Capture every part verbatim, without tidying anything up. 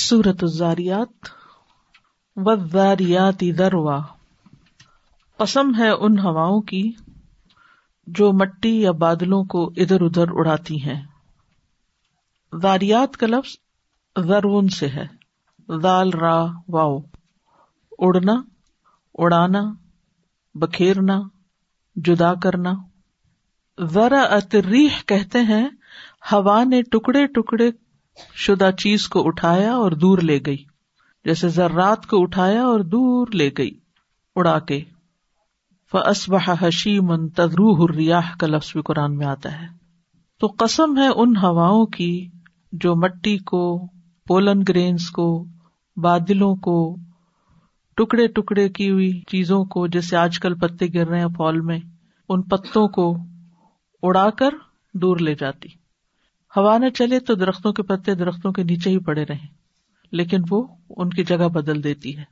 سورۃ الذاریات، والذاریات ذروا، قسم ہے ان ہواؤں کی جو مٹی یا بادلوں کو ادھر ادھر اڑاتی ہیں۔ ذاریات کا لفظ ذرون سے ہے، ذال را واو، اڑنا، اڑانا، بکھیرنا، جدا کرنا۔ ذرأت الریح کہتے ہیں ہوا نے ٹکڑے ٹکڑے شدہ چیز کو اٹھایا اور دور لے گئی، جیسے ذرات کو اٹھایا اور دور لے گئی اڑا کے۔ فَأَصْبَحَ هَشِيمًا تَذْرُوهُ الرِّيَاحُ کا لفظ بھی قرآن میں آتا ہے۔ تو قسم ہے ان ہواؤں کی جو مٹی کو، پولن گرینز کو، بادلوں کو، ٹکڑے ٹکڑے کی ہوئی چیزوں کو، جیسے آج کل پتے گر رہے ہیں پھول میں، ان پتوں کو اڑا کر دور لے جاتی۔ ہوا نہ چلے تو درختوں کے پتے درختوں کے نیچے ہی پڑے رہیں، لیکن وہ ان کی جگہ بدل دیتی ہے،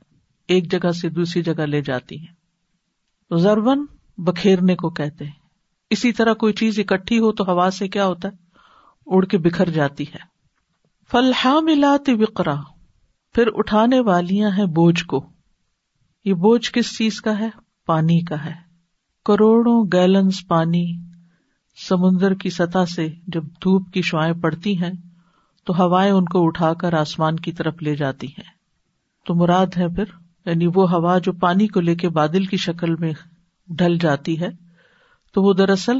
ایک جگہ سے دوسری جگہ لے جاتی ہے۔ ضربن بکھیرنے کو کہتے ہیں۔ اسی طرح کوئی چیز اکٹھی ہو تو ہوا سے کیا ہوتا ہے، اڑ کے بکھر جاتی ہے۔ فالحاملات وقرا، پھر اٹھانے والیاں ہیں بوجھ کو۔ یہ بوجھ کس چیز کا ہے؟ پانی کا ہے۔ کروڑوں گیلنز پانی سمندر کی سطح سے جب دھوپ کی شعائیں پڑتی ہیں تو ہوائیں ان کو اٹھا کر آسمان کی طرف لے جاتی ہیں۔ تو مراد ہے پھر یعنی وہ ہوا جو پانی کو لے کے بادل کی شکل میں ڈھل جاتی ہے، تو وہ دراصل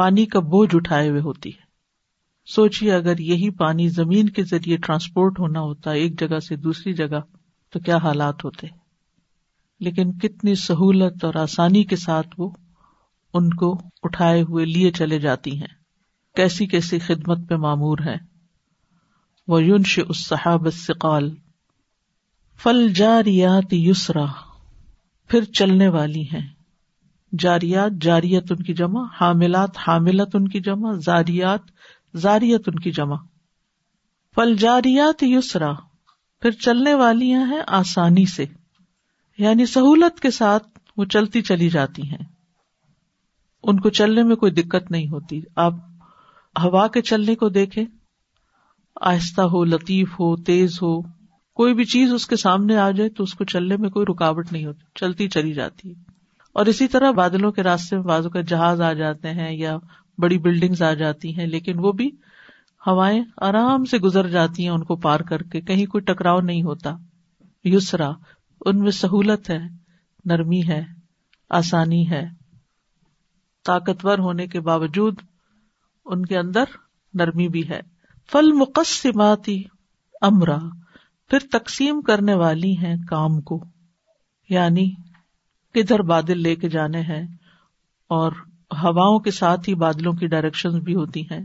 پانی کا بوجھ اٹھائے ہوئے ہوتی ہے۔ سوچئے اگر یہی پانی زمین کے ذریعے ٹرانسپورٹ ہونا ہوتا ایک جگہ سے دوسری جگہ تو کیا حالات ہوتے، لیکن کتنی سہولت اور آسانی کے ساتھ وہ ان کو اٹھائے ہوئے لیے چلے جاتی ہیں، کیسی کیسی خدمت پہ معمور ہیں۔ وَيُنْشِئُ السَّحَابَ الثِّقَالَ، فَالْجَارِيَاتِ يُسْرًا، پھر چلنے والی ہیں۔ جاریات، جاریت ان کی جمع، حاملات، حاملت ان کی جمع، زاریات، زاریت ان کی جمع۔ فَالْجَارِيَاتِ يُسْرًا، پھر چلنے والی ہیں آسانی سے، یعنی سہولت کے ساتھ وہ چلتی چلی جاتی ہیں، ان کو چلنے میں کوئی دقت نہیں ہوتی۔ آپ ہوا کے چلنے کو دیکھیں، آہستہ ہو، لطیف ہو، تیز ہو، کوئی بھی چیز اس کے سامنے آ جائے تو اس کو چلنے میں کوئی رکاوٹ نہیں ہوتی، چلتی چلی جاتی ہے۔ اور اسی طرح بادلوں کے راستے میں بازو کا جہاز آ جاتے ہیں یا بڑی بلڈنگز آ جاتی ہیں، لیکن وہ بھی ہوائیں آرام سے گزر جاتی ہیں ان کو پار کر کے، کہیں کوئی ٹکراؤ نہیں ہوتا۔ یسرا، ان میں سہولت ہے، نرمی ہے، آسانی ہے۔ طاقتور ہونے کے باوجود ان کے اندر نرمی بھی ہے۔ فالمقسمات امرا، پھر تقسیم کرنے والی ہیں کام کو، یعنی کدھر بادل لے کے جانے ہیں، اور ہواؤں کے ساتھ ہی بادلوں کی ڈائریکشن بھی ہوتی ہیں۔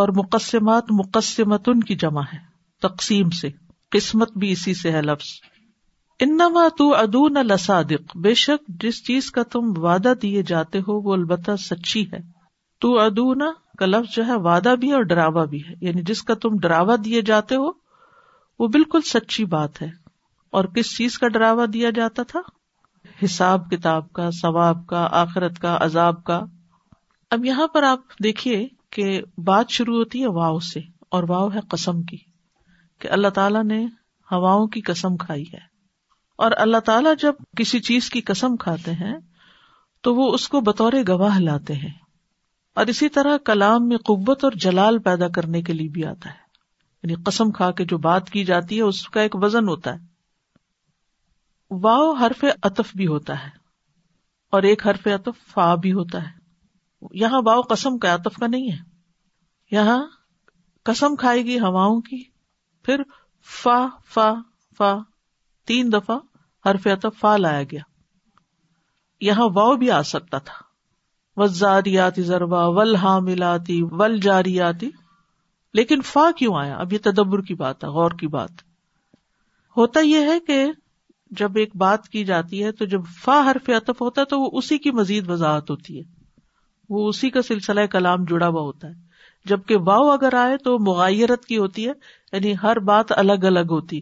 اور مقسمات، مقسمتن کی جمع ہے، تقسیم سے، قسمت بھی اسی سے ہے لفظ۔ انما توعدون لصادق، بے شک جس چیز کا تم وعدہ دیے جاتے ہو وہ البتہ سچی ہے۔ توعدون کا لفظ جو ہے وعدہ بھی ہے اور ڈراوا بھی ہے، یعنی جس کا تم ڈراوا دیے جاتے ہو وہ بالکل سچی بات ہے۔ اور کس چیز کا ڈراوا دیا جاتا تھا؟ حساب کتاب کا، ثواب کا، آخرت کا، عذاب کا۔ اب یہاں پر آپ دیکھیے کہ بات شروع ہوتی ہے واو سے، اور واو ہے قسم کی، کہ اللہ تعالیٰ نے ہواؤں کی قسم کھائی ہے۔ اور اللہ تعالیٰ جب کسی چیز کی قسم کھاتے ہیں تو وہ اس کو بطور گواہ لاتے ہیں، اور اسی طرح کلام میں قوت اور جلال پیدا کرنے کے لیے بھی آتا ہے، یعنی قسم کھا کے جو بات کی جاتی ہے اس کا ایک وزن ہوتا ہے۔ واو حرف عطف بھی ہوتا ہے اور ایک حرف عطف فا بھی ہوتا ہے۔ یہاں واو قسم کا، عطف کا نہیں ہے، یہاں قسم کھائے گی ہواؤں کی، پھر فا فا فا تین دفعہ حرف عطف فا لایا گیا۔ یہاں واو بھی آ سکتا تھا، والذاریات ذروا، والحاملات، والجاریات، لیکن فا کیوں آیا؟ اب یہ تدبر کی بات ہے، غور کی بات۔ ہوتا یہ ہے کہ جب ایک بات کی جاتی ہے تو جب فا حرف عطف ہوتا ہے تو وہ اسی کی مزید وضاحت ہوتی ہے، وہ اسی کا سلسلہ کلام جڑا ہوا ہوتا ہے، جبکہ واو اگر آئے تو مغایرت کی ہوتی ہے، یعنی ہر بات الگ الگ ہوتی،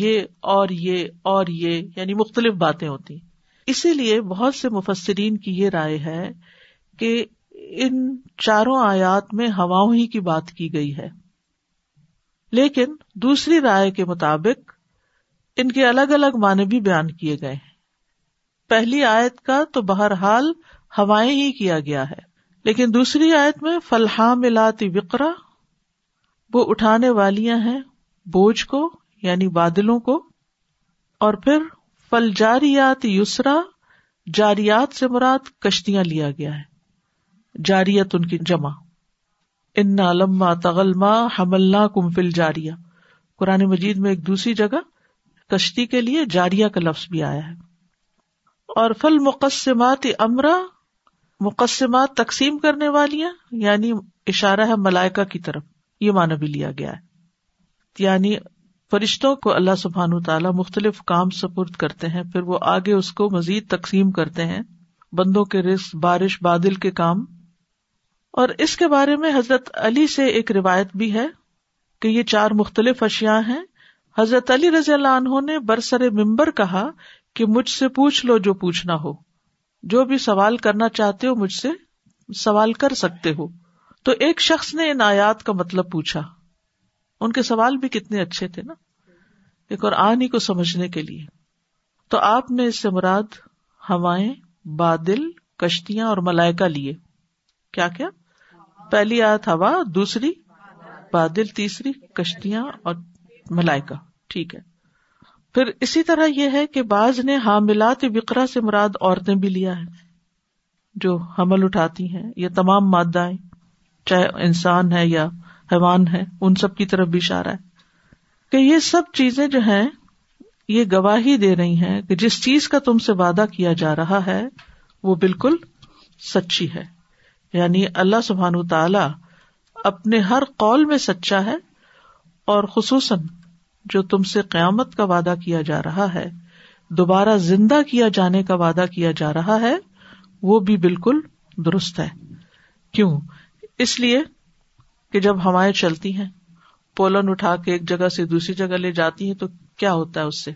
یہ اور یہ اور یہ، یعنی مختلف باتیں ہوتی۔ اسی لیے بہت سے مفسرین کی یہ رائے ہے کہ ان چاروں آیات میں ہواؤں ہی کی بات کی گئی ہے، لیکن دوسری رائے کے مطابق ان کے الگ الگ معنی بھی بیان کیے گئے ہیں. پہلی آیت کا تو بہرحال ہوائیں ہی کیا گیا ہے، لیکن دوسری آیت میں فالحاملات وقرا، وہ اٹھانے والیاں ہیں بوجھ کو یعنی بادلوں کو. اور پھر فالجاریات یسرا، جاریات سے مراد کشتیاں لیا گیا ہے، جاریت ان کی جمع. انا لما طغل ماء حملناکم فی الجاریہ، قرآن مجید میں ایک دوسری جگہ کشتی کے لیے جاریہ کا لفظ بھی آیا ہے. اور فالمقسمات امرا، مقسمات تقسیم کرنے والیاں، یعنی اشارہ ہے ملائکہ کی طرف، یہ معنی بھی لیا گیا ہے. یعنی فرشتوں کو اللہ سبحانہ وتعالی مختلف کام سپرد کرتے ہیں، پھر وہ آگے اس کو مزید تقسیم کرتے ہیں، بندوں کے رزق، بارش، بادل کے کام. اور اس کے بارے میں حضرت علی سے ایک روایت بھی ہے کہ یہ چار مختلف اشیاء ہیں. حضرت علی رضی اللہ عنہ نے برسر منبر کہا کہ مجھ سے پوچھ لو جو پوچھنا ہو، جو بھی سوال کرنا چاہتے ہو مجھ سے سوال کر سکتے ہو. تو ایک شخص نے ان آیات کا مطلب پوچھا. ان کے سوال بھی کتنے اچھے تھے نا، ایک قرآن ہی کو سمجھنے کے لیے. تو آپ نے اس سے مراد ہوائیں، بادل، کشتیاں اور ملائکہ لیے. کیا کیا؟ پہلی آیت ہوا، دوسری بادل، تیسری کشتیاں اور ملائکہ. ٹھیک ہے. پھر اسی طرح یہ ہے کہ بعض نے حاملات بقرہ سے مراد عورتیں بھی لیا ہے، جو حمل اٹھاتی ہیں. یہ تمام مادہ ہیں، چاہے انسان ہے یا حیوان ہے، ان سب کی طرف بھی اشارہ ہے. کہ یہ سب چیزیں جو ہیں یہ گواہی دے رہی ہیں کہ جس چیز کا تم سے وعدہ کیا جا رہا ہے وہ بالکل سچی ہے. یعنی اللہ سبحانہ وتعالی اپنے ہر قول میں سچا ہے، اور خصوصاً جو تم سے قیامت کا وعدہ کیا جا رہا ہے، دوبارہ زندہ کیا جانے کا وعدہ کیا جا رہا ہے، وہ بھی بالکل درست ہے. کیوں؟ اس لیے کہ جب ہوائیں چلتی ہیں، پولن اٹھا کے ایک جگہ سے دوسری جگہ لے جاتی ہیں، تو کیا ہوتا ہے؟ اس سے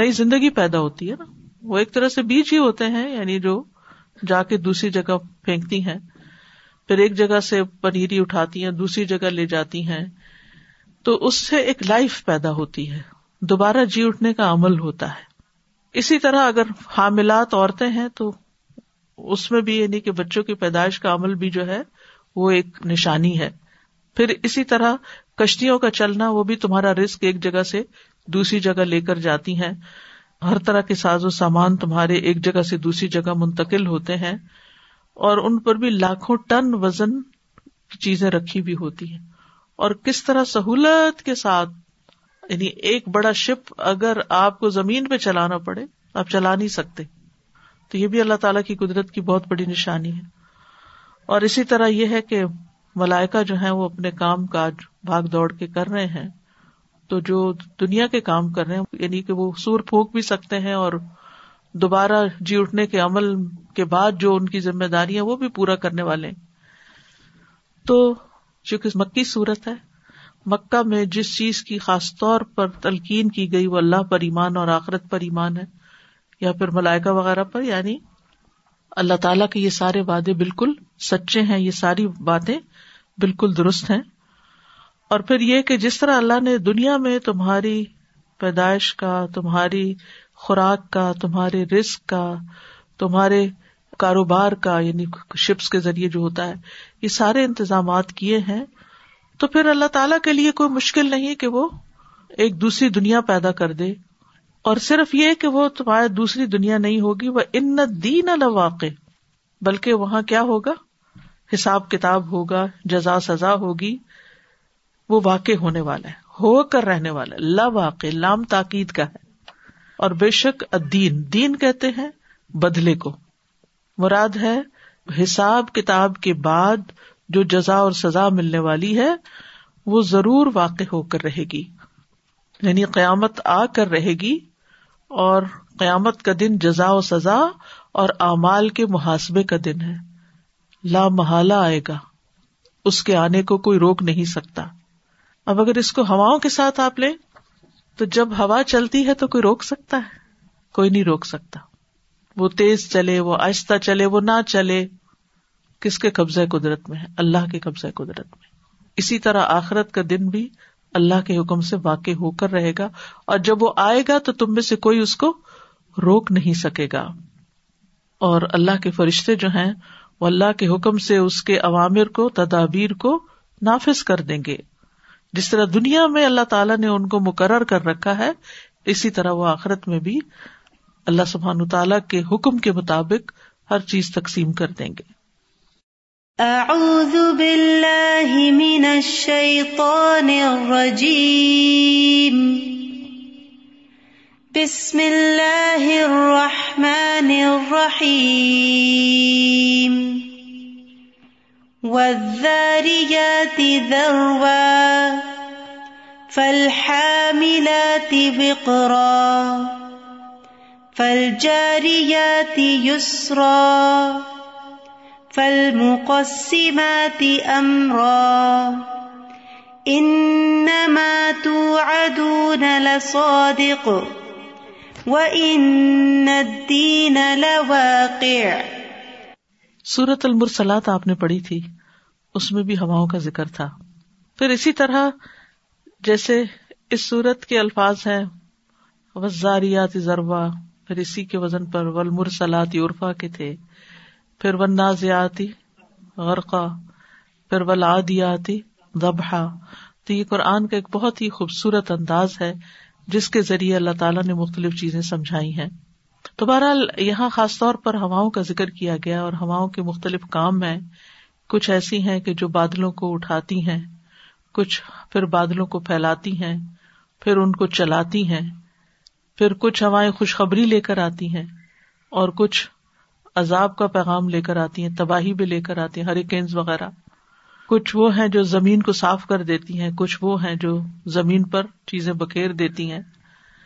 نئی زندگی پیدا ہوتی ہے نا. وہ ایک طرح سے بیج ہی ہوتے ہیں، یعنی جو جا کے دوسری جگہ پھینکتی ہیں، پھر ایک جگہ سے پنیری اٹھاتی ہیں دوسری جگہ لے جاتی ہیں، تو اس سے ایک لائف پیدا ہوتی ہے، دوبارہ جی اٹھنے کا عمل ہوتا ہے. اسی طرح اگر حاملات عورتیں ہیں تو اس میں بھی یعنی کہ بچوں کی پیدائش کا عمل بھی جو ہے وہ ایک نشانی ہے. پھر اسی طرح کشتیوں کا چلنا، وہ بھی تمہارا رزق ایک جگہ سے دوسری جگہ لے کر جاتی ہیں. ہر طرح کے ساز و سامان تمہارے ایک جگہ سے دوسری جگہ منتقل ہوتے ہیں، اور ان پر بھی لاکھوں ٹن وزن کی چیزیں رکھی بھی ہوتی ہیں. اور کس طرح سہولت کے ساتھ، یعنی ایک بڑا شپ اگر آپ کو زمین پہ چلانا پڑے آپ چلا نہیں سکتے، تو یہ بھی اللہ تعالیٰ کی قدرت کی بہت بڑی نشانی ہے. اور اسی طرح یہ ہے کہ ملائکہ جو ہیں وہ اپنے کام کاج بھاگ دوڑ کے کر رہے ہیں، تو جو دنیا کے کام کر رہے ہیں یعنی کہ وہ سور پھونک بھی سکتے ہیں، اور دوبارہ جی اٹھنے کے عمل کے بعد جو ان کی ذمہ داری ہے وہ بھی پورا کرنے والے ہیں. تو چونکہ مکی صورت ہے، مکہ میں جس چیز کی خاص طور پر تلقین کی گئی وہ اللہ پر ایمان اور آخرت پر ایمان ہے، یا پھر ملائکہ وغیرہ پر. یعنی اللہ تعالیٰ کے یہ سارے وعدے بالکل سچے ہیں، یہ ساری باتیں بالکل درست ہیں. اور پھر یہ کہ جس طرح اللہ نے دنیا میں تمہاری پیدائش کا، تمہاری خوراک کا، تمہارے رزق کا، تمہارے کاروبار کا، یعنی شپس کے ذریعے جو ہوتا ہے، یہ سارے انتظامات کیے ہیں، تو پھر اللہ تعالیٰ کے لیے کوئی مشکل نہیں کہ وہ ایک دوسری دنیا پیدا کر دے. اور صرف یہ کہ وہ تمہاری دوسری دنیا نہیں ہوگی، وَإِنَّ الدِّينَ لَوَاقِعٌ، بلکہ وہاں کیا ہوگا؟ حساب کتاب ہوگا، جزا سزا ہوگی، وہ واقع ہونے والا ہے، ہو کر رہنے والا ہے. لا واقع لام تاکید کا ہے. اور بے شک الدین، دین کہتے ہیں بدلے کو، مراد ہے حساب کتاب کے بعد جو جزا اور سزا ملنے والی ہے وہ ضرور واقع ہو کر رہے گی، یعنی قیامت آ کر رہے گی. اور قیامت کا دن جزا و سزا اور اعمال کے محاسبے کا دن ہے، لا محالہ آئے گا، اس کے آنے کو کوئی روک نہیں سکتا. اب اگر اس کو ہواؤں کے ساتھ آپ لیں تو جب ہوا چلتی ہے تو کوئی روک سکتا ہے؟ کوئی نہیں روک سکتا. وہ تیز چلے، وہ آہستہ چلے، وہ نہ چلے، کس کے قبضہ قدرت میں ہے؟ اللہ کے قبضہ قدرت میں. اسی طرح آخرت کا دن بھی اللہ کے حکم سے واقع ہو کر رہے گا، اور جب وہ آئے گا تو تم میں سے کوئی اس کو روک نہیں سکے گا۔ اور اللہ کے فرشتے جو ہیں وہ اللہ کے حکم سے اس کے اوامر کو، تدابیر کو نافذ کر دیں گے۔ جس طرح دنیا میں اللہ تعالیٰ نے ان کو مقرر کر رکھا ہے، اسی طرح وہ آخرت میں بھی اللہ سبحانہ تعالیٰ کے حکم کے مطابق ہر چیز تقسیم کر دیں گے۔ اعوذ باللہ من الشیطان الرجیم، بسم اللہ الرحمن الرحیم، والذاریات ذروا فالحاملات وقرا فالجاریات یسرا فالمقسمات امرا انما توعدون لصادق وان الدین لواقع۔ سورۃ المرسلات آپ نے پڑھی تھی، اس میں بھی ہواؤں کا ذکر تھا۔ پھر اسی طرح جیسے اس سورت کے الفاظ ہیں والذاریات ذروا، پھر اسی کے وزن پر والمرسلات عرفا کے تھے، پھر والنازعات غرقا، پھر والعادیات ضبحا۔ تو یہ قرآن کا ایک بہت ہی خوبصورت انداز ہے جس کے ذریعے اللہ تعالیٰ نے مختلف چیزیں سمجھائی ہیں۔ تو بہرحال یہاں خاص طور پر ہواؤں کا ذکر کیا گیا، اور ہواؤں کے مختلف کام ہیں۔ کچھ ایسی ہیں کہ جو بادلوں کو اٹھاتی ہیں، کچھ پھر بادلوں کو پھیلاتی ہیں، پھر ان کو چلاتی ہیں، پھر کچھ ہوائیں خوشخبری لے کر آتی ہیں اور کچھ عذاب کا پیغام لے کر آتی ہیں، تباہی بھی لے کر آتی ہیں، ہریکینز وغیرہ۔ کچھ وہ ہیں جو زمین کو صاف کر دیتی ہیں، کچھ وہ ہیں جو زمین پر چیزیں بکھیر دیتی ہیں۔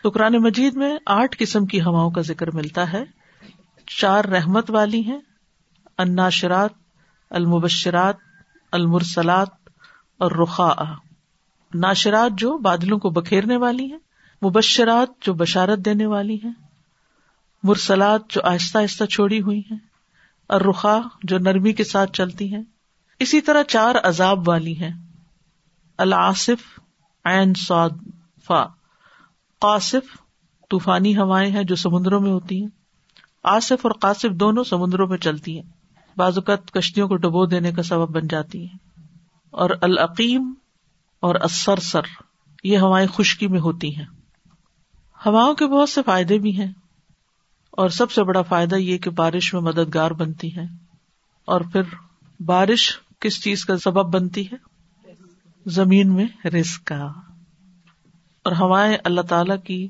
تو قرآن مجید میں آٹھ قسم کی ہواؤں کا ذکر ملتا ہے۔ چار رحمت والی ہیں، الناشرات، المبشرات، المرسلات اور رخاء۔ ناشرات جو بادلوں کو بکھیرنے والی ہیں، مبشرات جو بشارت دینے والی ہیں، مرسلات جو آہستہ آہستہ چھوڑی ہوئی ہیں، اور رخا جو نرمی کے ساتھ چلتی ہیں۔ اسی طرح چار عذاب والی ہیں، العاصف، عین صاد فا، قاصف طوفانی ہوائیں ہیں جو سمندروں میں ہوتی ہیں۔ عاصف اور قاصف دونوں سمندروں میں چلتی ہیں، بعض اوقات کشتیوں کو ڈبو دینے کا سبب بن جاتی ہیں۔ اور العقیم اور السرسر، یہ ہوائیں خشکی میں ہوتی ہیں۔ ہواؤں کے بہت سے فائدے بھی ہیں، اور سب سے بڑا فائدہ یہ کہ بارش میں مددگار بنتی ہے۔ اور پھر بارش کس چیز کا سبب بنتی ہے؟ زمین میں رزق کا۔ اور ہوائیں اللہ تعالی کی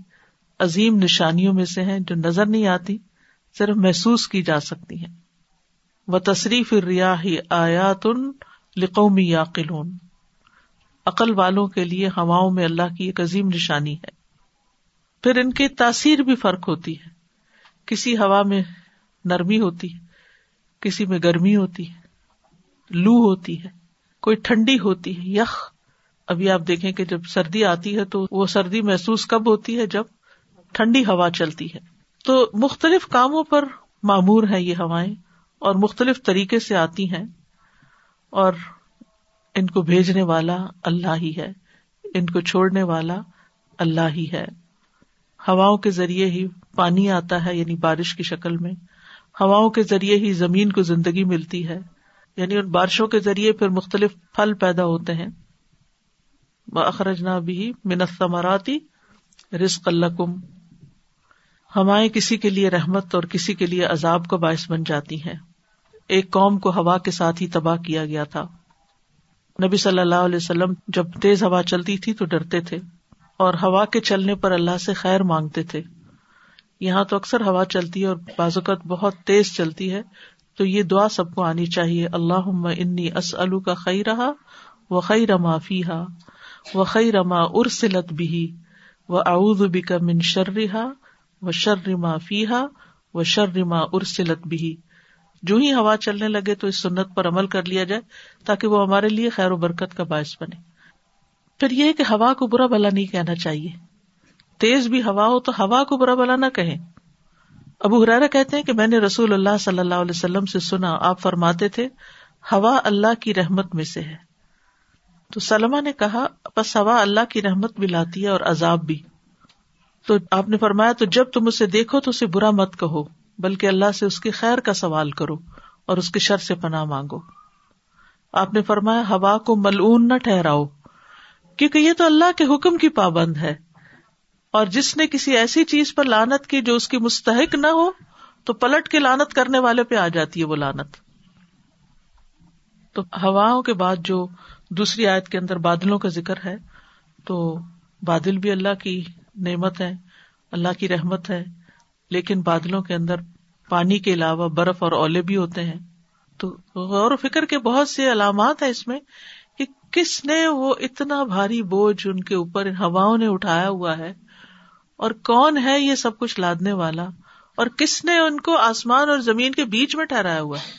عظیم نشانیوں میں سے ہیں جو نظر نہیں آتی، صرف محسوس کی جا سکتی ہیں۔ وَتَصْرِيفِ الرِّيَاحِ آیَاتٌ لِقَوْمِ يَعْقِلُونَ، عقل والوں کے لیے ہواؤں میں اللہ کی ایک عظیم نشانی ہے۔ پھر ان کی تاثیر بھی فرق ہوتی ہے، کسی ہوا میں نرمی ہوتی ہے، کسی میں گرمی ہوتی ہے، لو ہوتی ہے، کوئی ٹھنڈی ہوتی ہے، یخ۔ ابھی آپ دیکھیں کہ جب سردی آتی ہے تو وہ سردی محسوس کب ہوتی ہے؟ جب ٹھنڈی ہوا چلتی ہے۔ تو مختلف کاموں پر معمور ہیں یہ ہوائیں، اور مختلف طریقے سے آتی ہیں، اور ان کو بھیجنے والا اللہ ہی ہے، ان کو چھوڑنے والا اللہ ہی ہے۔ ہواؤں کے ذریعے ہی پانی آتا ہے، یعنی بارش کی شکل میں۔ ہواؤں کے ذریعے ہی زمین کو زندگی ملتی ہے، یعنی ان بارشوں کے ذریعے پھر مختلف پھل پیدا ہوتے ہیں۔ وَأَخْرَجْنَا بِهِ مِنَ الثَّمَرَاتِ رِزْقًا لَكُمْ۔ ہوائیں کسی کے لیے رحمت اور کسی کے لیے عذاب کا باعث بن جاتی ہیں۔ ایک قوم کو ہوا کے ساتھ ہی تباہ کیا گیا تھا۔ نبی صلی اللہ علیہ وسلم جب تیز ہوا چلتی تھی تو ڈرتے تھے، اور ہوا کے چلنے پر اللہ سے خیر مانگتے تھے۔ یہاں تو اکثر ہوا چلتی ہے اور بعض اوقات بہت تیز چلتی ہے، تو یہ دعا سب کو آنی چاہیے، اللہم انی اسألک خیرہا وخیر ما فیہا وخیر ما ارسلت بہ واعوذ بک من شرہا وشر ما فیہا وشر ما ارسلت بہ۔ جو ہی ہوا چلنے لگے تو اس سنت پر عمل کر لیا جائے تاکہ وہ ہمارے لیے خیر و برکت کا باعث بنے۔ پھر یہ کہ ہوا کو برا بھلا نہیں کہنا چاہیے، تیز بھی ہوا ہو تو ہوا کو برا بھلا نہ کہیں۔ ابو ہریرہ کہتے ہیں کہ میں نے رسول اللہ صلی اللہ علیہ وسلم سے سنا، آپ فرماتے تھے ہوا اللہ کی رحمت میں سے ہے۔ تو سلمہ نے کہا پس ہوا اللہ کی رحمت بھی لاتی ہے اور عذاب بھی. تو آپ نے فرمایا تو جب تم اسے دیکھو تو اسے برا مت کہو بلکہ اللہ سے اس کی خیر کا سوال کرو اور اس کے شر سے پناہ مانگو. آپ نے فرمایا ہوا کو ملعون نہ ٹھہراؤ کیونکہ یہ تو اللہ کے حکم کی پابند ہے, اور جس نے کسی ایسی چیز پر لعنت کی جو اس کی مستحق نہ ہو تو پلٹ کے لعنت کرنے والے پہ آ جاتی ہے وہ لعنت. تو ہواؤں کے بعد جو دوسری آیت کے اندر بادلوں کا ذکر ہے, تو بادل بھی اللہ کی نعمت ہے, اللہ کی رحمت ہے, لیکن بادلوں کے اندر پانی کے علاوہ برف اور اولے بھی ہوتے ہیں. تو غور و فکر کے بہت سے علامات ہیں اس میں کہ کس نے وہ اتنا بھاری بوجھ ان کے اوپر ان ہواؤں نے اٹھایا ہوا ہے, اور کون ہے یہ سب کچھ لادنے والا, اور کس نے ان کو آسمان اور زمین کے بیچ میں ٹھہرایا ہوا ہے.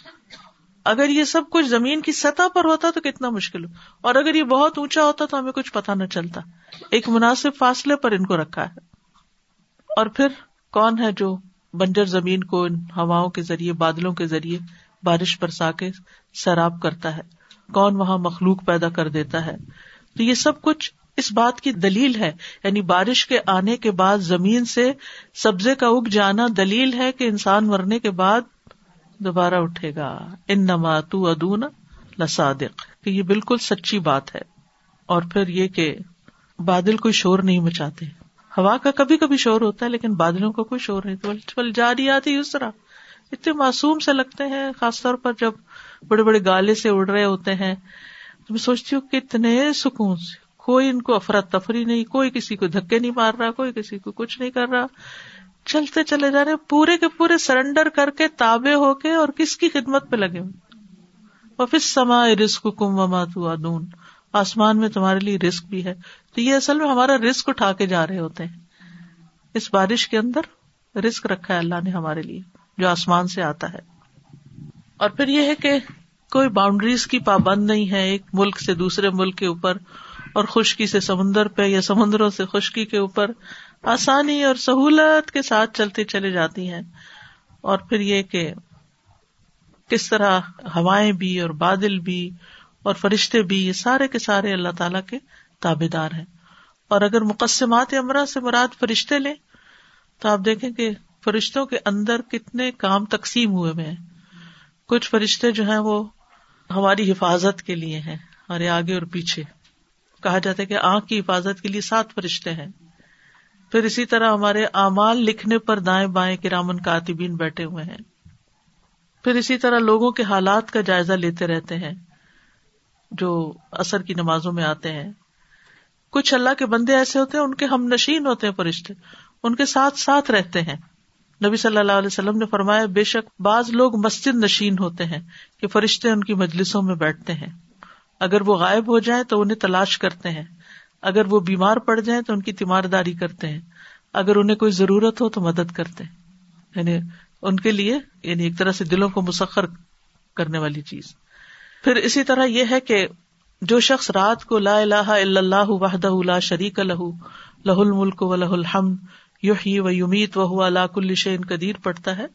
اگر یہ سب کچھ زمین کی سطح پر ہوتا تو کتنا مشکل ہو, اور اگر یہ بہت اونچا ہوتا تو ہمیں کچھ پتہ نہ چلتا. ایک مناسب فاصلے پر ان کو رکھا ہے. اور پھر کون ہے جو بنجر زمین کو ان ہواؤں کے ذریعے, بادلوں کے ذریعے بارش برسا کے سیراب کرتا ہے, کون وہاں مخلوق پیدا کر دیتا ہے. تو یہ سب کچھ اس بات کی دلیل ہے, یعنی بارش کے آنے کے بعد زمین سے سبزے کا اگ جانا دلیل ہے کہ انسان مرنے کے بعد دوبارہ اٹھے گا. انما توعدون لصادق, کہ یہ بالکل سچی بات ہے. اور پھر یہ کہ بادل کوئی شور نہیں مچاتے. ہوا کا کبھی کبھی شور ہوتا ہے لیکن بادلوں کا کوئی شور نہیں. والجاریات یسرا, اتنے معصوم سے لگتے ہیں, خاص طور پر جب بڑے بڑے گالے سے اڑ رہے ہوتے ہیں. تو میں سوچتی ہوں کتنے سکون سے, کوئی ان کو افراتفری نہیں, کوئی کسی کو دھکے نہیں مار رہا, کوئی کسی کو کچھ نہیں کر رہا, چلتے چلے جا رہے, پورے کے پورے سرنڈر کر کے تابع ہو کے, اور کس کی خدمت پہ لگے. وفی السماء رزقکم وما توعدون, آسمان میں تمہارے لیے رزق بھی ہے. تو یہ اصل میں ہمارا رزق اٹھا کے جا رہے ہوتے ہیں. اس بارش کے اندر رزق رکھا ہے اللہ نے ہمارے لیے جو آسمان سے آتا ہے. اور پھر یہ ہے کہ کوئی باؤنڈریز کی پابند نہیں ہے, ایک ملک سے دوسرے ملک کے اوپر, اور خشکی سے سمندر پہ یا سمندروں سے خشکی کے اوپر آسانی اور سہولت کے ساتھ چلتے چلے جاتی ہیں. اور پھر یہ کہ کس طرح ہوائیں بھی اور بادل بھی اور فرشتے بھی, یہ سارے کے سارے اللہ تعالیٰ کے تابعدار ہیں. اور اگر مقسمات امرہ سے مراد فرشتے لیں تو آپ دیکھیں کہ فرشتوں کے اندر کتنے کام تقسیم ہوئے ہوئے ہیں. کچھ فرشتے جو ہیں وہ ہماری حفاظت کے لیے ہیں, ہمارے آگے اور پیچھے. کہا جاتا ہے کہ آنکھ کی حفاظت کے لیے سات فرشتے ہیں. پھر اسی طرح ہمارے اعمال لکھنے پر دائیں بائیں کرامن کاتبین بیٹھے ہوئے ہیں. پھر اسی طرح لوگوں کے حالات کا جائزہ لیتے رہتے ہیں جو عصر کی نمازوں میں آتے ہیں. کچھ اللہ کے بندے ایسے ہوتے ہیں ان کے ہم نشین ہوتے ہیں فرشتے, ان کے ساتھ ساتھ رہتے ہیں. نبی صلی اللہ علیہ وسلم نے فرمایا بے شک بعض لوگ مسجد نشین ہوتے ہیں کہ فرشتے ان کی مجلسوں میں بیٹھتے ہیں, اگر وہ غائب ہو جائیں تو انہیں تلاش کرتے ہیں, اگر وہ بیمار پڑ جائیں تو ان کی تیمارداری کرتے ہیں, اگر انہیں کوئی ضرورت ہو تو مدد کرتے ہیں. یعنی ان کے لیے یعنی ایک طرح سے دلوں کو مسخر کرنے والی چیز. پھر اسی طرح یہ ہے کہ جو شخص رات کو لا الہ الا اللہ وحدہ لا شریک لہ لہ الملک و لہ الحمد یحیی و یمیت وہو علی کل شیء قدیر پڑھتا ہے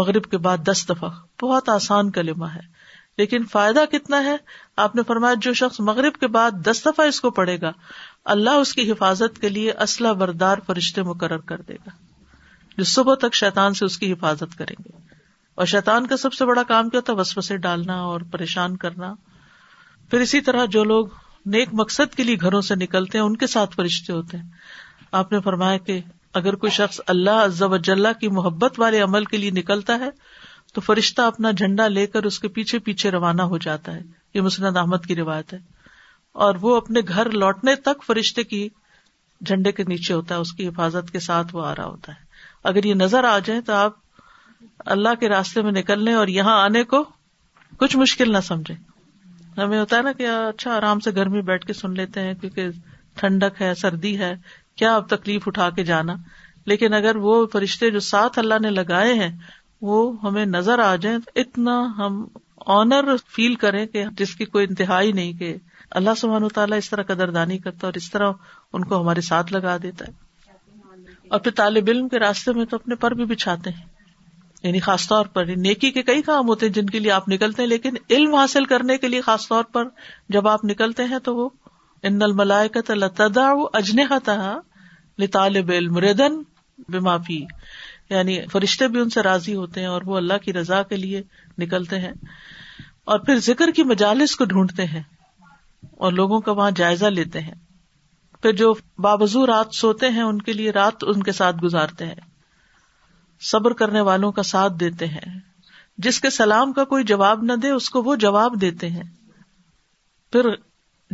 مغرب کے بعد دس دفعہ, بہت آسان کلمہ ہے لیکن فائدہ کتنا ہے. آپ نے فرمایا جو شخص مغرب کے بعد دس دفعہ اس کو پڑھے گا اللہ اس کی حفاظت کے لیے اسلحہ بردار فرشتے مقرر کر دے گا جو صبح تک شیطان سے اس کی حفاظت کریں گے. اور شیطان کا سب سے بڑا کام کیا ہوتا ہے؟ وسوسے ڈالنا اور پریشان کرنا. پھر اسی طرح جو لوگ نیک مقصد کے لیے گھروں سے نکلتے ہیں ان کے ساتھ فرشتے ہوتے ہیں. آپ نے فرمایا کہ اگر کوئی شخص اللہ عز و جل کی محبت والے عمل کے لیے نکلتا ہے تو فرشتہ اپنا جھنڈا لے کر اس کے پیچھے پیچھے روانہ ہو جاتا ہے. یہ مسند احمد کی روایت ہے. اور وہ اپنے گھر لوٹنے تک فرشتے کی جھنڈے کے نیچے ہوتا ہے, اس کی حفاظت کے ساتھ وہ آ رہا ہوتا ہے. اگر یہ نظر آ جائے تو آپ اللہ کے راستے میں نکلنے اور یہاں آنے کو کچھ مشکل نہ سمجھیں. ہمیں ہوتا ہے نا کہ اچھا آرام سے گھر میں بیٹھ کے سن لیتے ہیں کیونکہ ٹھنڈک ہے, سردی ہے, کیا اب تکلیف اٹھا کے جانا. لیکن اگر وہ فرشتے جو ساتھ اللہ نے لگائے ہیں وہ ہمیں نظر آ جائیں تو اتنا ہم آنر فیل کریں کہ جس کی کوئی انتہائی نہیں, کہ اللہ سبحانہ و تعالیٰ اس طرح قدردانی کرتا اور اس طرح ان کو ہمارے ساتھ لگا دیتا ہے. اور پھر طالب علم کے راستے میں تو اپنے پر بھی بچھاتے ہیں یعنی خاص طور پر نیکی کے کئی کام ہوتے ہیں جن کے لیے آپ نکلتے ہیں، لیکن علم حاصل کرنے کے لیے خاص طور پر جب آپ نکلتے ہیں تو وہ ان الملائکۃ لتضع اجنحتها لطالب علم رضا بما فیہ، یعنی فرشتے بھی ان سے راضی ہوتے ہیں اور وہ اللہ کی رضا کے لیے نکلتے ہیں، اور پھر ذکر کی مجالس کو ڈھونڈتے ہیں اور لوگوں کا وہاں جائزہ لیتے ہیں، پھر جو باوضو رات سوتے ہیں ان کے لیے رات ان کے ساتھ گزارتے ہیں، صبر کرنے والوں کا ساتھ دیتے ہیں، جس کے سلام کا کوئی جواب نہ دے اس کو وہ جواب دیتے ہیں، پھر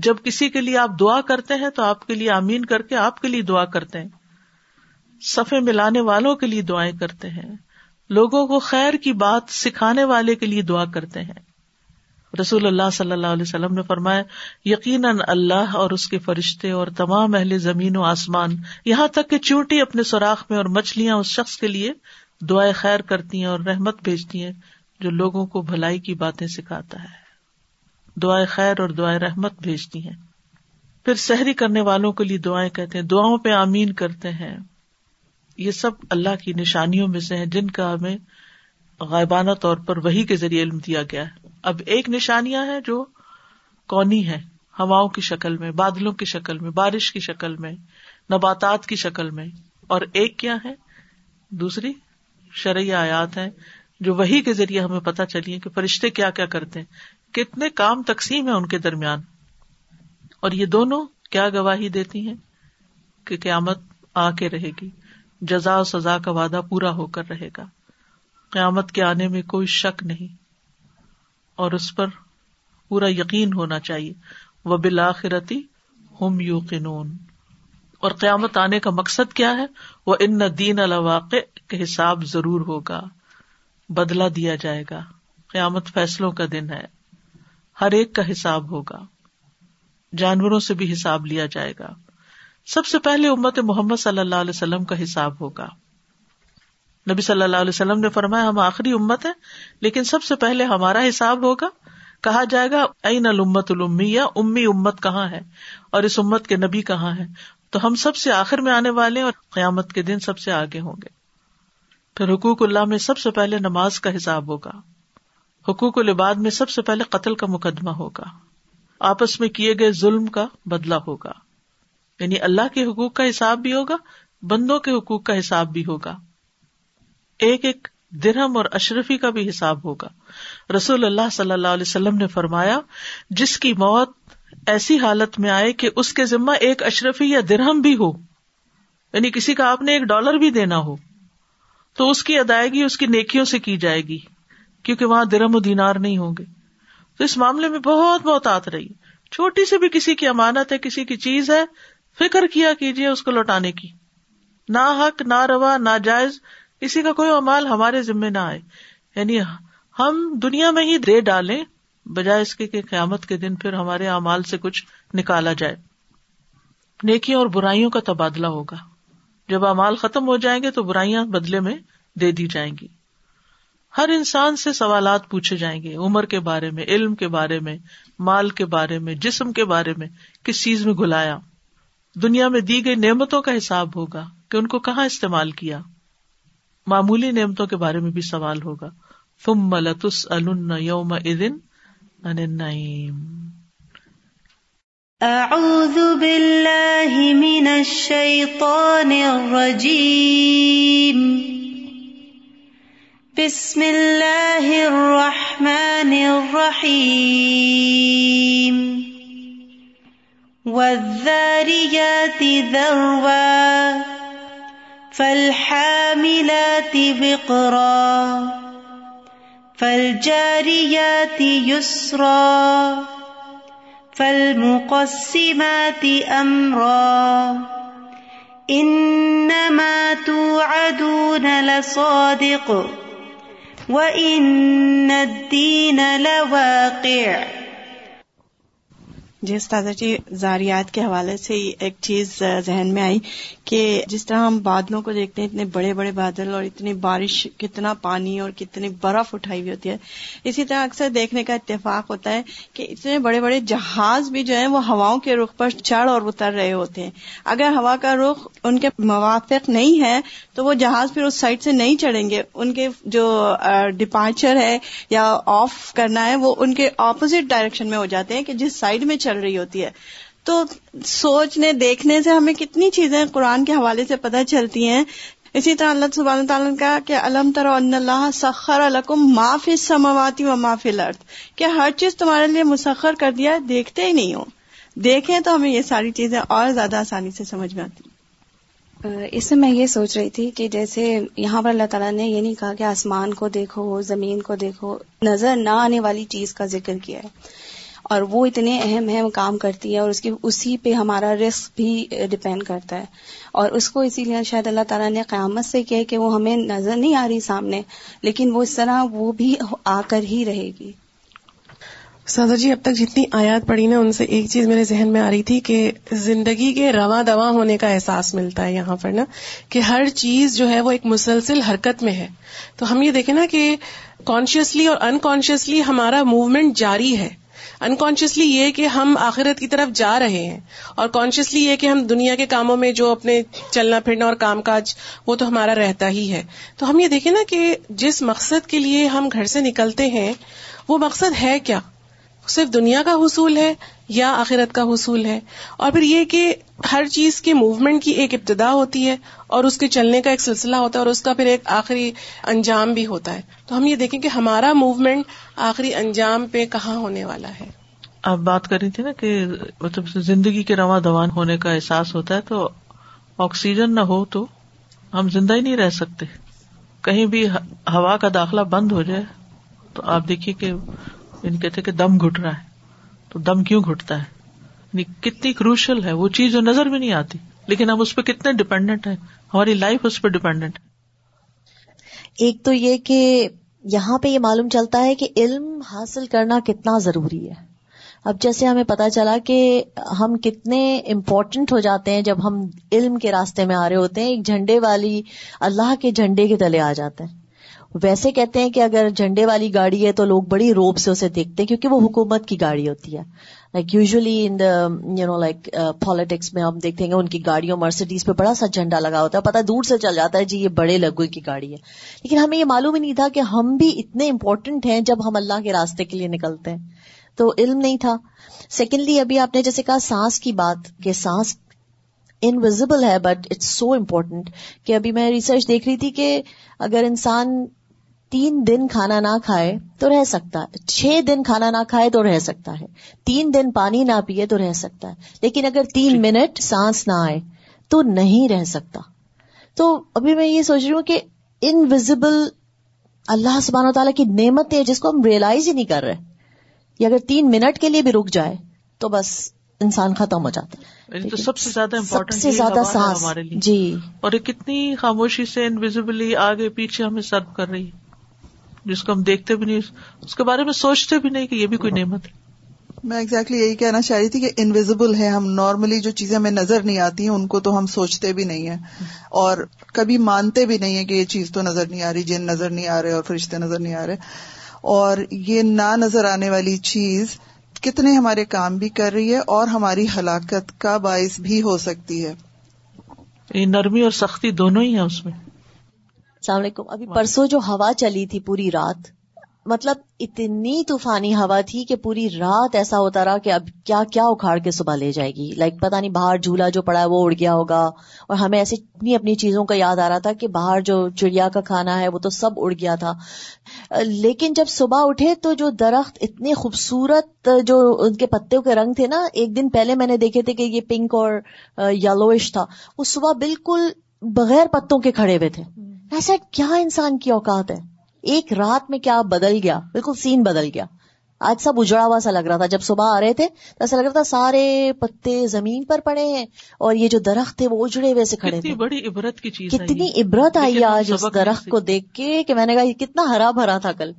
جب کسی کے لیے آپ دعا کرتے ہیں تو آپ کے لیے آمین کر کے آپ کے لیے دعا کرتے ہیں، صفیں ملانے والوں کے لیے دعائیں کرتے ہیں، لوگوں کو خیر کی بات سکھانے والے کے لیے دعا کرتے ہیں۔ رسول اللہ صلی اللہ علیہ وسلم نے فرمایا، یقیناً اللہ اور اس کے فرشتے اور تمام اہل زمین و آسمان، یہاں تک کہ چیونٹی اپنے سوراخ میں اور مچھلیاں اس شخص کے لیے دعائیں خیر کرتی ہیں اور رحمت بھیجتی ہیں جو لوگوں کو بھلائی کی باتیں سکھاتا ہے، دعائیں خیر اور دعائیں رحمت بھیجتی ہیں۔ پھر سحری کرنے والوں کے لیے دعائیں کہتے ہیں، دعاؤں پہ آمین کرتے ہیں۔ یہ سب اللہ کی نشانیوں میں سے ہیں جن کا ہمیں غائبانہ طور پر وحی کے ذریعے علم دیا گیا ہے۔ اب ایک نشانیاں ہیں جو کونی ہے، ہواؤں کی شکل میں، بادلوں کی شکل میں، بارش کی شکل میں، نباتات کی شکل میں، اور ایک کیا ہے دوسری شرعی آیات ہیں جو وحی کے ذریعے ہمیں پتہ چلی ہیں کہ فرشتے کیا کیا کرتے ہیں، کتنے کام تقسیم ہیں ان کے درمیان، اور یہ دونوں کیا گواہی دیتی ہیں کہ قیامت آ کے رہے گی، جزا و سزا کا وعدہ پورا ہو کر رہے گا، قیامت کے آنے میں کوئی شک نہیں اور اس پر پورا یقین ہونا چاہیے۔ وَبِالْآخِرَةِ هُمْ يُوقِنُونَ، اور قیامت آنے کا مقصد کیا ہے، وَإِنَّ الدِّينَ لَوَاقِعٌ، کہ حساب ضرور ہوگا، بدلہ دیا جائے گا، قیامت فیصلوں کا دن ہے، ہر ایک کا حساب ہوگا، جانوروں سے بھی حساب لیا جائے گا، سب سے پہلے امت محمد صلی اللہ علیہ وسلم کا حساب ہوگا۔ نبی صلی اللہ علیہ وسلم نے فرمایا، ہم آخری امت ہیں لیکن سب سے پہلے ہمارا حساب ہوگا، کہا جائے گا اَيْنَ الْأُمَّةُ الْأُمِّيَّةُ، امی امت کہاں ہے اور اس امت کے نبی کہاں ہے، تو ہم سب سے آخر میں آنے والے اور قیامت کے دن سب سے آگے ہوں گے۔ پھر حقوق اللہ میں سب سے پہلے نماز کا حساب ہوگا، حقوق العباد میں سب سے پہلے قتل کا مقدمہ ہوگا، آپس میں کیے گئے ظلم کا بدلہ ہوگا، یعنی اللہ کے حقوق کا حساب بھی ہوگا، بندوں کے حقوق کا حساب بھی ہوگا، ایک ایک درہم اور اشرفی کا بھی حساب ہوگا۔ رسول اللہ صلی اللہ علیہ وسلم نے فرمایا، جس کی موت ایسی حالت میں آئے کہ اس کے ذمہ ایک اشرفی یا درہم بھی ہو، یعنی کسی کا آپ نے ایک ڈالر بھی دینا ہو تو اس کی ادائیگی اس کی نیکیوں سے کی جائے گی، کیونکہ وہاں درہم و دینار نہیں ہوں گے، تو اس معاملے میں بہت محتاط رہی، چھوٹی سے بھی کسی کی امانت ہے، کسی کی چیز ہے، فکر کیا کیجیے اس کو لوٹانے کی، نا حق، نا روا، ناجائز اسی کا کوئی اعمال ہمارے ذمہ نہ آئے، یعنی ہم دنیا میں ہی دے ڈالیں بجائے اس کے کہ قیامت کے دن پھر ہمارے اعمال سے کچھ نکالا جائے۔ نیکیوں اور برائیوں کا تبادلہ ہوگا، جب اعمال ختم ہو جائیں گے تو برائیاں بدلے میں دے دی جائیں گی۔ ہر انسان سے سوالات پوچھے جائیں گے، عمر کے بارے میں، علم کے بارے میں، مال کے بارے میں، جسم کے بارے میں، کس چیز میں گھلایا، دنیا میں دی گئی نعمتوں کا حساب ہوگا کہ ان کو کہاں استعمال کیا، معمولی نعمتوں کے بارے میں بھی سوال ہوگا۔ ثم لتسألن يومئذ عن النعیم۔ اعوذ باللہ من الشیطان الرجیم، بسم اللہ الرحمن الرحیم، والذاریات ذروا فالحاملات وقرا فالجاریات یسرا فالمقسمات امرا انما توعدون لصادق وان الدین لواقع۔ جی استاذہ جی، زاریات کے حوالے سے ایک چیز ذہن میں آئی کہ جس طرح ہم بادلوں کو دیکھتے ہیں، اتنے بڑے بڑے بادل اور اتنی بارش، کتنا پانی اور کتنی برف اٹھائی ہوئی ہوتی ہے، اسی طرح اکثر دیکھنے کا اتفاق ہوتا ہے کہ اتنے بڑے بڑے جہاز بھی جو ہیں وہ ہواؤں کے رخ پر چڑھ اور اتر رہے ہوتے ہیں. اگر ہوا کا رخ ان کے موافق نہیں ہے تو وہ جہاز پھر اس سائڈ سے نہیں چڑھیں گے، ان کے جو ڈپارچر ہے یا آف کرنا ہے وہ ان کے اپوزٹ ڈائریکشن میں ہو جاتے ہیں کہ جس سائڈ میں چل رہی ہوتی ہے. تو سوچنے دیکھنے سے ہمیں کتنی چیزیں قرآن کے حوالے سے پتہ چلتی ہیں. اسی طرح اللہ سبحانہ وتعالیٰ نے کہا کہ الم تر ان اللہ سخر لکم ما فی السماوات و ما فی الارض، کہ ہر چیز تمہارے لیے مسخر کر دیا، دیکھتے ہی نہیں ہو. دیکھیں تو ہمیں یہ ساری چیزیں اور زیادہ آسانی سے سمجھ میں آتی. اس سے میں یہ سوچ رہی تھی کہ جیسے یہاں پر اللہ تعالیٰ نے یہ نہیں کہا کہ آسمان کو دیکھو، زمین کو دیکھو، نظر نہ آنے والی چیز کا ذکر کیا ہے، اور وہ اتنے اہم اہم کام کرتی ہے، اور اس کی اسی پہ ہمارا رزق بھی ڈپینڈ کرتا ہے. اور اس کو اسی لیے شاید اللہ تعالیٰ نے قیامت سے کیا کہ وہ ہمیں نظر نہیں آ رہی سامنے، لیکن وہ اس طرح وہ بھی آ کر ہی رہے گی. سادہ جی، اب تک جتنی آیات پڑھی نا، ان سے ایک چیز میرے ذہن میں آ رہی تھی کہ زندگی کے رواں دواں ہونے کا احساس ملتا ہے یہاں پر نا، کہ ہر چیز جو ہے وہ ایک مسلسل حرکت میں ہے. تو ہم یہ دیکھیں نا کہ کانشیسلی اور انکانشیسلی ہمارا موومنٹ جاری ہے. انکانشیسلی یہ کہ ہم آخرت کی طرف جا رہے ہیں، اور کانشیسلی یہ کہ ہم دنیا کے کاموں میں جو اپنے چلنا پھرنا اور کام کاج وہ تو ہمارا رہتا ہی ہے. تو ہم یہ دیکھیں نا کہ جس مقصد کے لیے ہم گھر سے نکلتے ہیں وہ مقصد ہے کیا، صرف دنیا کا حصول ہے یا آخرت کا حصول ہے. اور پھر یہ کہ ہر چیز کے موومنٹ کی ایک ابتدا ہوتی ہے اور اس کے چلنے کا ایک سلسلہ ہوتا ہے، اور اس کا پھر ایک آخری انجام بھی ہوتا ہے. تو ہم یہ دیکھیں کہ ہمارا موومنٹ آخری انجام پہ کہاں ہونے والا ہے. آپ بات کر رہی تھی نا کہ مطلب زندگی کے رواں دواں ہونے کا احساس ہوتا ہے، تو آکسیجن نہ ہو تو ہم زندہ ہی نہیں رہ سکتے. کہیں بھی ہوا کا داخلہ بند ہو جائے تو آپ دیکھیے کہ ان کہتے کہ دم گھٹ رہا ہے. تو دم کیوں گھٹتا ہے؟ یعنی کتنی کروشل ہے وہ چیز جو نظر بھی نہیں آتی، لیکن ہم اس پہ کتنے ڈیپینڈنٹ ہیں، ہماری لائف اس پہ ڈیپینڈنٹ ہے. ایک تو یہ کہ یہاں پہ یہ معلوم چلتا ہے کہ علم حاصل کرنا کتنا ضروری ہے. اب جیسے ہمیں پتا چلا کہ ہم کتنے امپورٹنٹ ہو جاتے ہیں جب ہم علم کے راستے میں آ رہے ہوتے ہیں، ایک جھنڈے والی اللہ کے جھنڈے کے تلے آ جاتے ہیں. ویسے کہتے ہیں کہ اگر جھنڈے والی گاڑی ہے تو لوگ بڑی روب سے اسے دیکھتے ہیں کیونکہ وہ حکومت کی گاڑی ہوتی ہے. Like usually in the you know like politics میں ہم دیکھتے ہیں ان کی گاڑیوں مرسیڈیز پہ بڑا سا جھنڈا لگا ہوتا ہے، پتہ دور سے چل جاتا ہے جی یہ بڑے لوگوں کی گاڑی ہے. لیکن ہمیں یہ معلوم ہی نہیں تھا کہ ہم بھی اتنے امپورٹنٹ ہیں جب ہم اللہ کے راستے کے لیے نکلتے ہیں. تو علم نہیں تھا. سیکنڈلی، ابھی آپ نے جیسے کہا سانس کی بات، کہ سانس انویزبل ہے بٹ اٹس سو امپورٹنٹ، کہ ابھی میں ریسرچ دیکھ رہی تھی کہ اگر انسان تین دن کھانا نہ کھائے تو رہ سکتا ہے، چھ دن کھانا نہ کھائے تو رہ سکتا ہے، تین دن پانی نہ پیے تو رہ سکتا ہے، لیکن اگر تین منٹ سانس نہ آئے تو نہیں رہ سکتا. تو ابھی میں یہ سوچ رہی ہوں کہ انویزبل اللہ سبحانہ و تعالیٰ کی نعمت ہے جس کو ہم ریئلائز ہی نہیں کر رہے. یہ اگر تین منٹ کے لیے بھی رک جائے تو بس انسان ختم ہو جاتا ہے. تو سب سے زیادہ امپورٹنٹ سے زیادہ سانس ہمارے لیے. جی، اور یہ کتنی خاموشی سے انویزبلی آگے پیچھے ہمیں سرو کر رہی ہے، جس کو ہم دیکھتے بھی نہیں، اس کے بارے میں سوچتے بھی نہیں کہ یہ بھی کوئی نعمت ہے. میں ایگزیکٹلی یہی کہنا چاہ رہی تھی کہ انویزبل ہے. ہم نارملی جو چیزیں ہمیں نظر نہیں آتی ہیں ان کو تو ہم سوچتے بھی نہیں ہیں اور کبھی مانتے بھی نہیں ہیں کہ یہ چیز تو نظر نہیں آ رہی، جن نظر نہیں آ رہے اور فرشتے نظر نہیں آ رہے. اور یہ نہ نظر آنے والی چیز کتنے ہمارے کام بھی کر رہی ہے اور ہماری ہلاکت کا باعث بھی ہو سکتی ہے. یہ نرمی اور سختی دونوں ہی ہیں اس میں. السلام علیکم. ابھی پرسوں جو ہوا چلی تھی پوری رات، مطلب اتنی طوفانی ہوا تھی کہ پوری رات ایسا ہوتا رہا کہ اب کیا کیا اکھاڑ کے صبح لے جائے گی. لائک پتہ نہیں باہر جھولا جو پڑا ہے وہ اڑ گیا ہوگا، اور ہمیں ایسے اپنی اپنی چیزوں کا یاد آ رہا تھا کہ باہر جو چڑیا کا کھانا ہے وہ تو سب اڑ گیا تھا. لیکن جب صبح اٹھے تو جو درخت اتنے خوبصورت، جو ان کے پتوں کے رنگ تھے نا، ایک دن پہلے میں نے دیکھے تھے کہ یہ پنک اور یلوئش تھا، وہ صبح بالکل بغیر پتوں کے کھڑے ہوئے تھے. ایسا کیا انسان کی اوقات ہے، ایک رات میں کیا بدل گیا، بالکل سین بدل گیا. آج سب اجڑا ہوا سا لگ رہا تھا، جب صبح آ رہے تھے تو ایسا لگ رہا تھا سارے پتے زمین پر پڑے ہیں اور یہ جو درخت تھے وہ اجڑے ہوئے سے کھڑے تھے. بڑی عبرت کی چیز، کتنی عبرت آئی آج اس درخت کو دیکھ کے کہ میں نے کہا کتنا ہرا بھرا تھا کل.